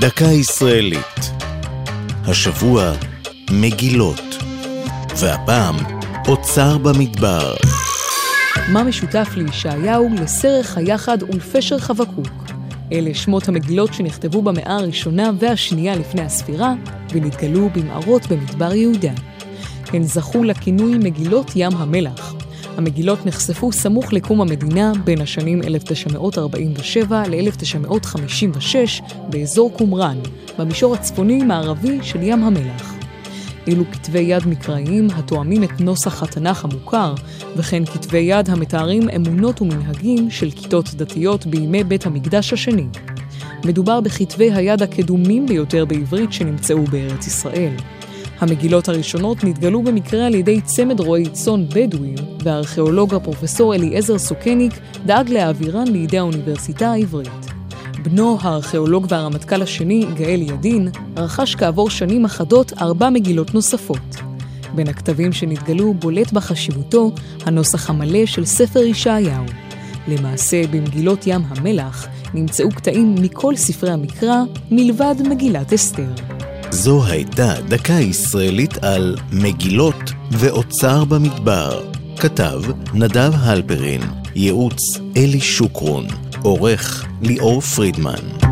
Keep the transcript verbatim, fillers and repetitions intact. דקה ישראלית. השבוע מגילות, והפעם אוצר במדבר. מה משותף לישעיהו, לסרח היחד ולפשר חבקוק? אלה שמות המגילות שנכתבו במאה הראשונה והשנייה לפני הספירה ונתגלו במערות במדבר יהודה. הן זכו לכינוי מגילות ים המלח. המגילות נחשפו סמוך לקום המדינה בין השנים אלף תשע מאות ארבעים ושבע ל-אלף תשע מאות חמישים ושש באזור קומרן, במישור הצפוני מערבי של ים המלח. אילו כתבי יד מקראיים התואמים את נוסח התנ"ך המוכר, וכן כתבי יד המתארים אמונות ומנהגים של כיתות דתיות בימי בית המקדש השני. מדובר בכתבי היד הקדומים ביותר בעברית שנמצאו בארץ ישראל. המגילות הראשונות נתגלו במקרה על ידי צמד רועי צאן בדואים, והארכיאולוג הפרופסור אליעזר סוקניק דאג להעבירן לידי האוניברסיטה העברית. בנו, הארכיאולוג והרמטכ"ל השני, גאל ידין, רכש כעבור שנים אחדות ארבע מגילות נוספות. בין הכתבים שנתגלו בולט בחשיבותו הנוסח המלא של ספר ישעיהו. למעשה, במגילות ים המלח נמצאו קטעים מכל ספרי המקרא, מלבד מגילת אסתר. זו הייתה דקה ישראלית על מגילות ואוצר במדבר. כתב נדב הלפרין, ייעוץ אלי שוקרון, עורך ליאור פרידמן.